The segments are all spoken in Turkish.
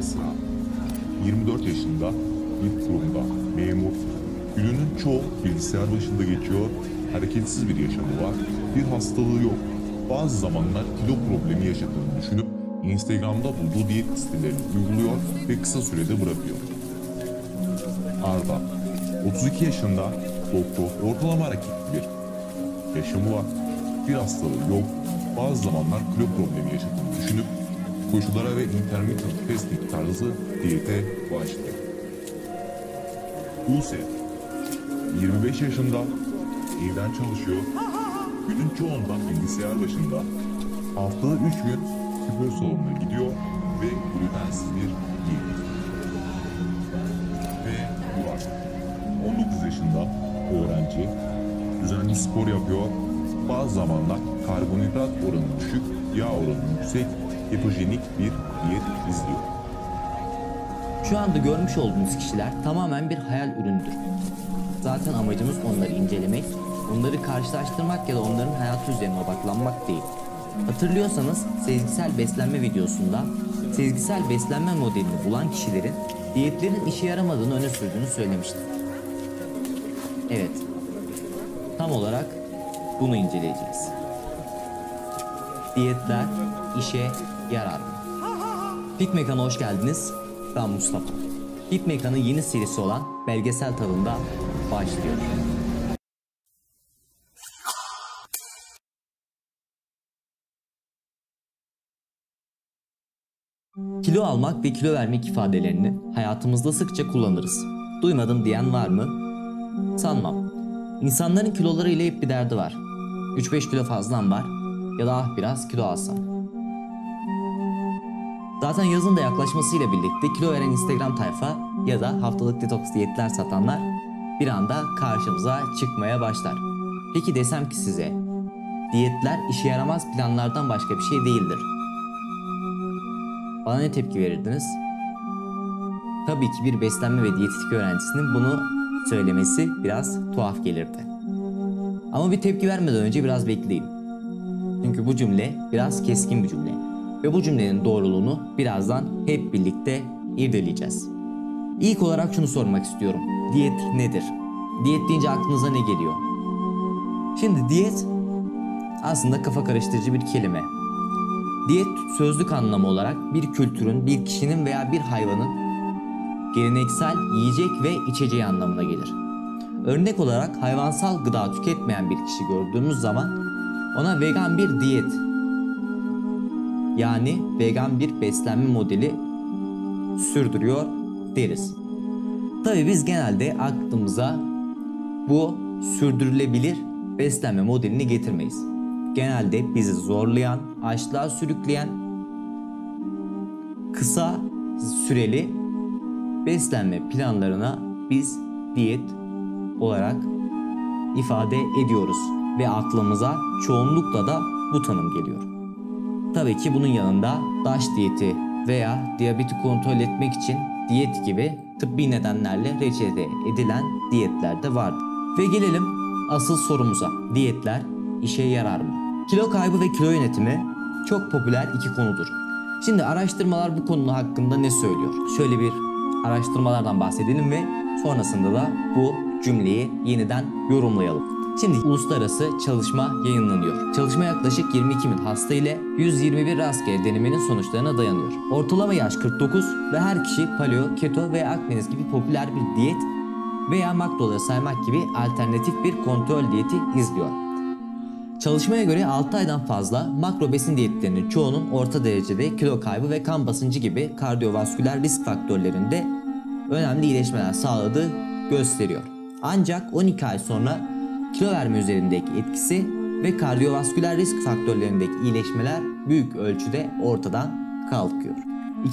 esnaf, 24 yaşında bir kurumda memur. Gününün çoğu bilgisayar başında geçiyor, hareketsiz bir yaşamı var, bir hastalığı yok. Bazı zamanlar kilo problemi yaşadığını düşünüp Instagram'da bulduğu diyet sitelerini uyguluyor ve kısa sürede bırakıyor. Arda, 32 yaşında, doktor, ortalama hareketli bir yaşamı var, bir hastalığı yok. Bazı zamanlar kilo problemi yaşadığını düşünüp koşulara ve intermittent fasting tarzı diyete başlıyor. Buse, 25 yaşında, evden çalışıyor, günün çoğunda bilgisayar başında, haftada 3 gün spor salonuna gidiyor ve glutensiz bir diyet. Ve Burak, 19 yaşında, öğrenci, düzenli spor yapıyor, bazı zamanlar karbonhidrat oranı düşük, yağ oranı yüksek, ketojenik bir diyet izliyor. Şu anda görmüş olduğunuz kişiler tamamen bir hayal ürünüdür. Zaten amacımız onları incelemek, onları karşılaştırmak ya da onların hayatı üzerine odaklanmak değil. Hatırlıyorsanız sezgisel beslenme videosunda sezgisel beslenme modelini bulan kişilerin diyetlerin işe yaramadığını öne sürdüğünü söylemiştim. Evet, tam olarak bunu inceleyeceğiz. Diyetler işe yarar mı? Fit Mekan'a hoş geldiniz. Ben Mustafa. Fit Mekan'ın yeni serisi olan Belgesel Tadında başlıyor. Kilo almak ve kilo vermek ifadelerini hayatımızda sıkça kullanırız. Duymadım diyen var mı? Sanmam. İnsanların kiloları ile hep bir derdi var. 3-5 kilo fazlam var ya da ah biraz kilo alsam. Zaten yazın da yaklaşmasıyla birlikte kilo veren Instagram tayfa ya da haftalık detoks diyetler satanlar bir anda karşımıza çıkmaya başlar. Peki desem ki size, diyetler işe yaramaz planlardan başka bir şey değildir. Bana ne tepki verirdiniz? Tabii ki bir beslenme ve diyetetik öğrencisinin bunu söylemesi biraz tuhaf gelirdi. Ama bir tepki vermeden önce biraz bekleyin. Çünkü bu cümle biraz keskin bir cümle. Ve bu cümlenin doğruluğunu birazdan hep birlikte irdeleyeceğiz. İlk olarak şunu sormak istiyorum. Diyet nedir? Diyet deyince aklınıza ne geliyor? Şimdi diyet aslında kafa karıştırıcı bir kelime. Diyet sözlük anlamı olarak bir kültürün, bir kişinin veya bir hayvanın geleneksel yiyecek ve içeceği anlamına gelir. Örnek olarak hayvansal gıda tüketmeyen bir kişi gördüğümüz zaman ona vegan bir diyet, yani vegan bir beslenme modeli sürdürüyor deriz. Tabii biz genelde aklımıza bu sürdürülebilir beslenme modelini getirmeyiz. Genelde bizi zorlayan, açlığa sürükleyen kısa süreli beslenme planlarına biz diyet olarak ifade ediyoruz ve aklımıza çoğunlukla da bu tanım geliyor. Tabii ki bunun yanında DAŞ diyeti veya diyabeti kontrol etmek için diyet gibi tıbbi nedenlerle reçete edilen diyetler de vardı. Ve gelelim asıl sorumuza. Diyetler işe yarar mı? Kilo kaybı ve kilo yönetimi çok popüler iki konudur. Şimdi araştırmalar bu konu hakkında ne söylüyor? Şöyle bir araştırmalardan bahsedelim ve sonrasında da bu cümleyi yeniden yorumlayalım. Şimdi uluslararası çalışma yayınlanıyor. Çalışma yaklaşık 22.000 hasta ile 121 rastgele denemenin sonuçlarına dayanıyor. Ortalama yaş 49 ve her kişi paleo, keto veya Atkins gibi popüler bir diyet veya McDonald's saymak gibi alternatif bir kontrol diyeti izliyor. Çalışmaya göre 6 aydan fazla makro besin diyetlerinin çoğunun orta derecede kilo kaybı ve kan basıncı gibi kardiyovasküler risk faktörlerinde önemli iyileşmeler sağladığı gösteriyor. Ancak 12 ay sonra kilo verme üzerindeki etkisi ve kardiyovasküler risk faktörlerindeki iyileşmeler büyük ölçüde ortadan kalkıyor.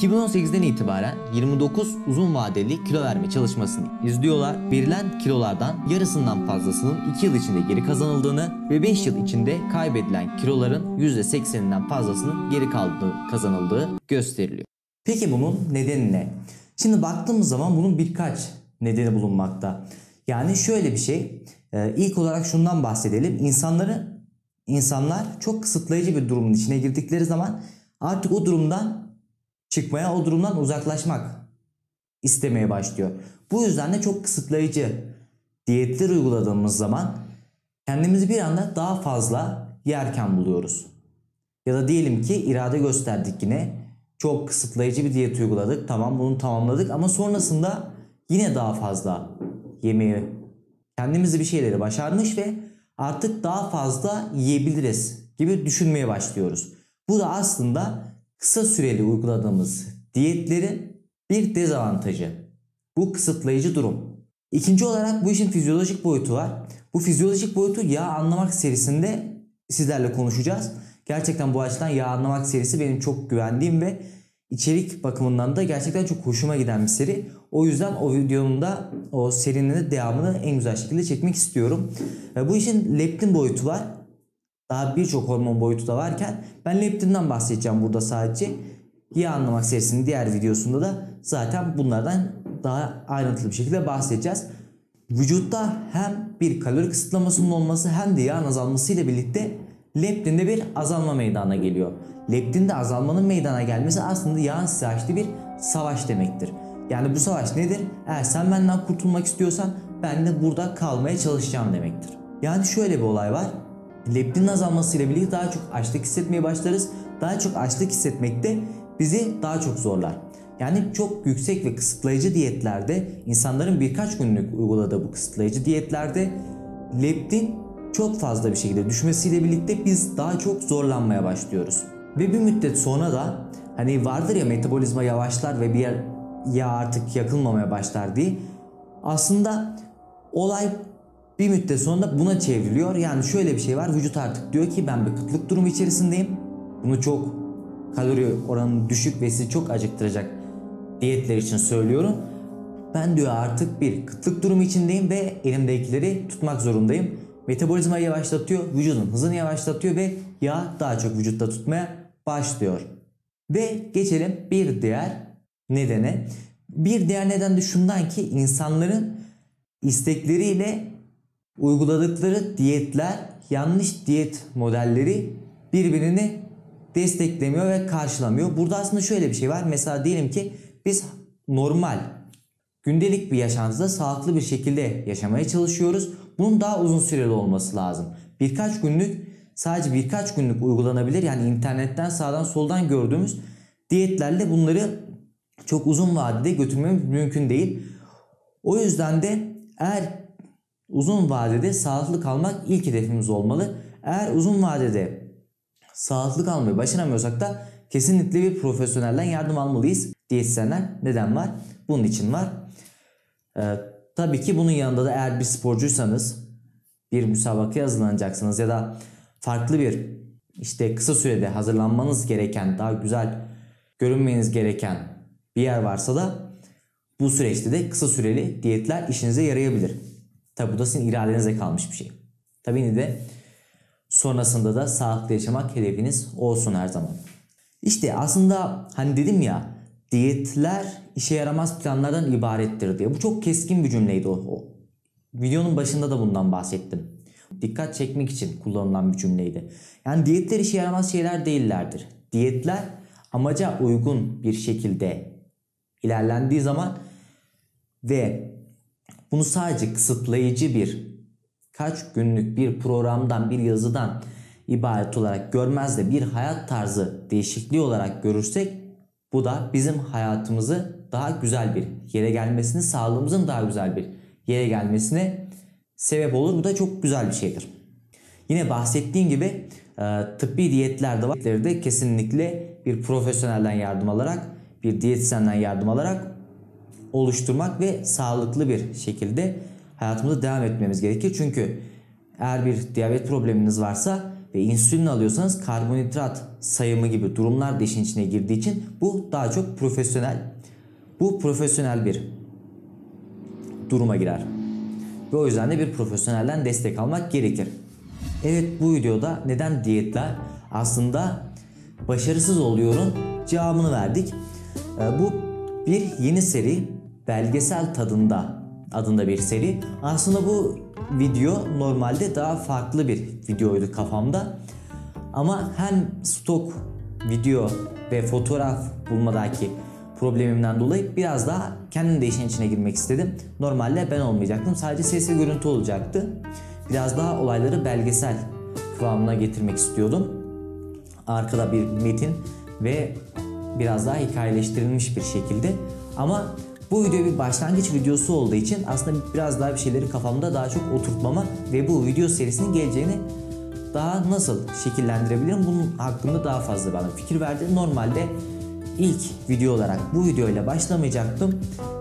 2018'den itibaren 29 uzun vadeli kilo verme çalışmasını izliyorlar. Verilen kilolardan yarısından fazlasının 2 yıl içinde geri kazanıldığını ve 5 yıl içinde kaybedilen kiloların %80'inden fazlasının geri kazanıldığı gösteriliyor. Peki bunun nedeni ne? Şimdi baktığımız zaman bunun birkaç nedeni bulunmakta. Yani şöyle bir şey, ilk olarak şundan bahsedelim. İnsanlar çok kısıtlayıcı bir durumun içine girdikleri zaman artık o durumdan çıkmaya, o durumdan uzaklaşmak istemeye başlıyor. Bu yüzden de çok kısıtlayıcı diyetler uyguladığımız zaman kendimizi bir anda daha fazla yerken buluyoruz. Ya da diyelim ki irade gösterdik yine. Çok kısıtlayıcı bir diyet uyguladık. Tamam, bunu tamamladık ama sonrasında yine daha fazla yemeği, kendimizi bir şeyleri başarmış ve artık daha fazla yiyebiliriz gibi düşünmeye başlıyoruz. Bu da aslında kısa süreli uyguladığımız diyetlerin bir dezavantajı. Bu kısıtlayıcı durum. İkinci olarak bu işin fizyolojik boyutu var. Bu fizyolojik boyutu Yağ Anlamak serisinde sizlerle konuşacağız. Gerçekten bu açıdan Yağ Anlamak serisi benim çok güvendiğim ve içerik bakımından da gerçekten çok hoşuma giden bir seri. O yüzden o videonun da, o serinin de devamını en güzel şekilde çekmek istiyorum. Bu işin leptin boyutu var. Daha birçok hormon boyutu da varken ben leptinden bahsedeceğim burada sadece. Yağ Anlamak serisinin diğer videosunda da zaten bunlardan daha ayrıntılı bir şekilde bahsedeceğiz. Vücutta hem bir kalori kısıtlamasının olması hem de yağın azalması ile birlikte leptinde bir azalma meydana geliyor. Leptinde azalmanın meydana gelmesi aslında yağın size açtığı bir savaş demektir. Yani bu savaş nedir? Eğer sen benden kurtulmak istiyorsan ben de burada kalmaya çalışacağım demektir. Yani şöyle bir olay var. Leptinin azalmasıyla birlikte daha çok açlık hissetmeye başlarız. Daha çok açlık hissetmek de bizi daha çok zorlar. Yani çok yüksek ve kısıtlayıcı diyetlerde, insanların birkaç günlük uyguladığı bu kısıtlayıcı diyetlerde leptin çok fazla bir şekilde düşmesiyle birlikte biz daha çok zorlanmaya başlıyoruz. Ve bir müddet sonra da hani vardır ya, metabolizma yavaşlar ve bir yer yağ artık yakılmamaya başlar diye. Aslında olay bir müddet sonra buna çevriliyor. Yani şöyle bir şey var. Vücut artık diyor ki ben bir kıtlık durumu içerisindeyim. Bunu çok kalori oranı düşük ve sizi çok acıktıracak diyetler için söylüyorum. Ben diyor artık bir kıtlık durumu içindeyim ve elimdekileri tutmak zorundayım. Metabolizmayı yavaşlatıyor, vücudun hızını yavaşlatıyor ve yağ daha çok vücutta tutmaya başlıyor. Ve geçelim bir diğer nedene. Bir diğer neden de şundan ki insanların istekleriyle uyguladıkları diyetler, yanlış diyet modelleri birbirini desteklemiyor ve karşılamıyor. Burada aslında şöyle bir şey var. Mesela diyelim ki biz normal gündelik bir yaşantıda sağlıklı bir şekilde yaşamaya çalışıyoruz. Bunun daha uzun süreli olması lazım. Birkaç günlük, sadece birkaç günlük uygulanabilir. Yani internetten sağdan soldan gördüğümüz diyetlerle bunları çok uzun vadede götürmemiz mümkün değil. O yüzden de eğer uzun vadede sağlıklı kalmak ilk hedefimiz olmalı. Eğer uzun vadede sağlıklı kalmayı başaramıyorsak da kesinlikle bir profesyonelden yardım almalıyız. Diyetisyenler neden var? Bunun için var. Tabii ki bunun yanında da eğer bir sporcuysanız, bir müsabakaya hazırlanacaksınız ya da farklı bir kısa sürede hazırlanmanız gereken, daha güzel görünmeniz gereken bir yer varsa da bu süreçte de kısa süreli diyetler işinize yarayabilir. Tabi bu da sizin iradenize kalmış bir şey. Tabi yine de sonrasında da sağlıklı yaşamak hedefiniz olsun her zaman. İşte aslında hani dedim ya, diyetler işe yaramaz planlardan ibarettir diye. Bu çok keskin bir cümleydi. O videonun başında da bundan bahsettim. Dikkat çekmek için kullanılan bir cümleydi. Yani diyetler işe yaramaz şeyler değillerdir. Diyetler amaca uygun bir şekilde ilerlendiği zaman ve bunu sadece kısıtlayıcı bir kaç günlük bir programdan, bir yazıdan ibaret olarak görmez de bir hayat tarzı değişikliği olarak görürsek, bu da bizim hayatımızı daha güzel bir yere gelmesini, sağlığımızın daha güzel bir yere gelmesine sebep olur. Bu da çok güzel bir şeydir. Yine bahsettiğim gibi tıbbi diyetler de var. Diyetleri de kesinlikle bir profesyonelden yardım alarak, bir diyetisyenden yardım alarak oluşturmak ve sağlıklı bir şekilde hayatımıza devam etmemiz gerekir. Çünkü eğer bir diyabet probleminiz varsa ve insülin alıyorsanız karbonhidrat sayımı gibi durumlar da işin içine girdiği için bu daha çok profesyonel. Bu profesyonel bir duruma girer. Ve o yüzden de bir profesyonelden destek almak gerekir. Evet, bu videoda neden diyetler aslında başarısız oluyorun cevabını verdik. Bu bir yeni seri, Belgesel Tadında adında bir seri. Aslında bu video normalde daha farklı bir videoydu kafamda. Ama hem stok video ve fotoğraf bulmadaki problemimden dolayı biraz daha kendim de işin içine girmek istedim. Normalde ben olmayacaktım. Sadece ses ve görüntü olacaktı. Biraz daha olayları belgesel kıvamına getirmek istiyordum. Arkada bir metin ve biraz daha hikayeleştirilmiş bir şekilde. Ama bu video bir başlangıç videosu olduğu için aslında biraz daha bir şeyleri kafamda daha çok oturtmama ve bu video serisinin geleceğini daha nasıl şekillendirebilirim bunun hakkında daha fazla bana fikir verdi. Normalde ilk video olarak bu videoyla başlamayacaktım.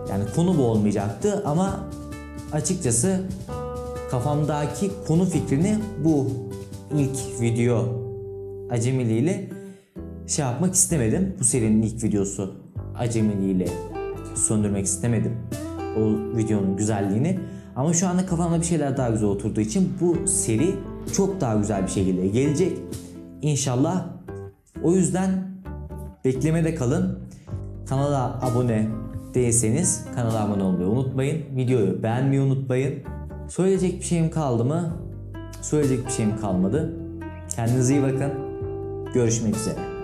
Yani konu bu olmayacaktı ama açıkçası kafamdaki konu fikrini bu ilk video acemiliğiyle şey yapmak istemedim. Bu serinin ilk videosu acemiliğiyle söndürmek istemedim o videonun güzelliğini. Ama şu anda kafamda bir şeyler daha güzel oturduğu için bu seri çok daha güzel bir şekilde gelecek İnşallah. O yüzden beklemede kalın. Kanala abone değilseniz kanala abone olmayı unutmayın. Videoyu beğenmeyi unutmayın. Söyleyecek bir şeyim kaldı mı? Söyleyecek bir şeyim kalmadı. Kendinize iyi bakın. Görüşmek üzere.